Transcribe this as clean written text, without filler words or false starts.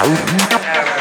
Doesn't know.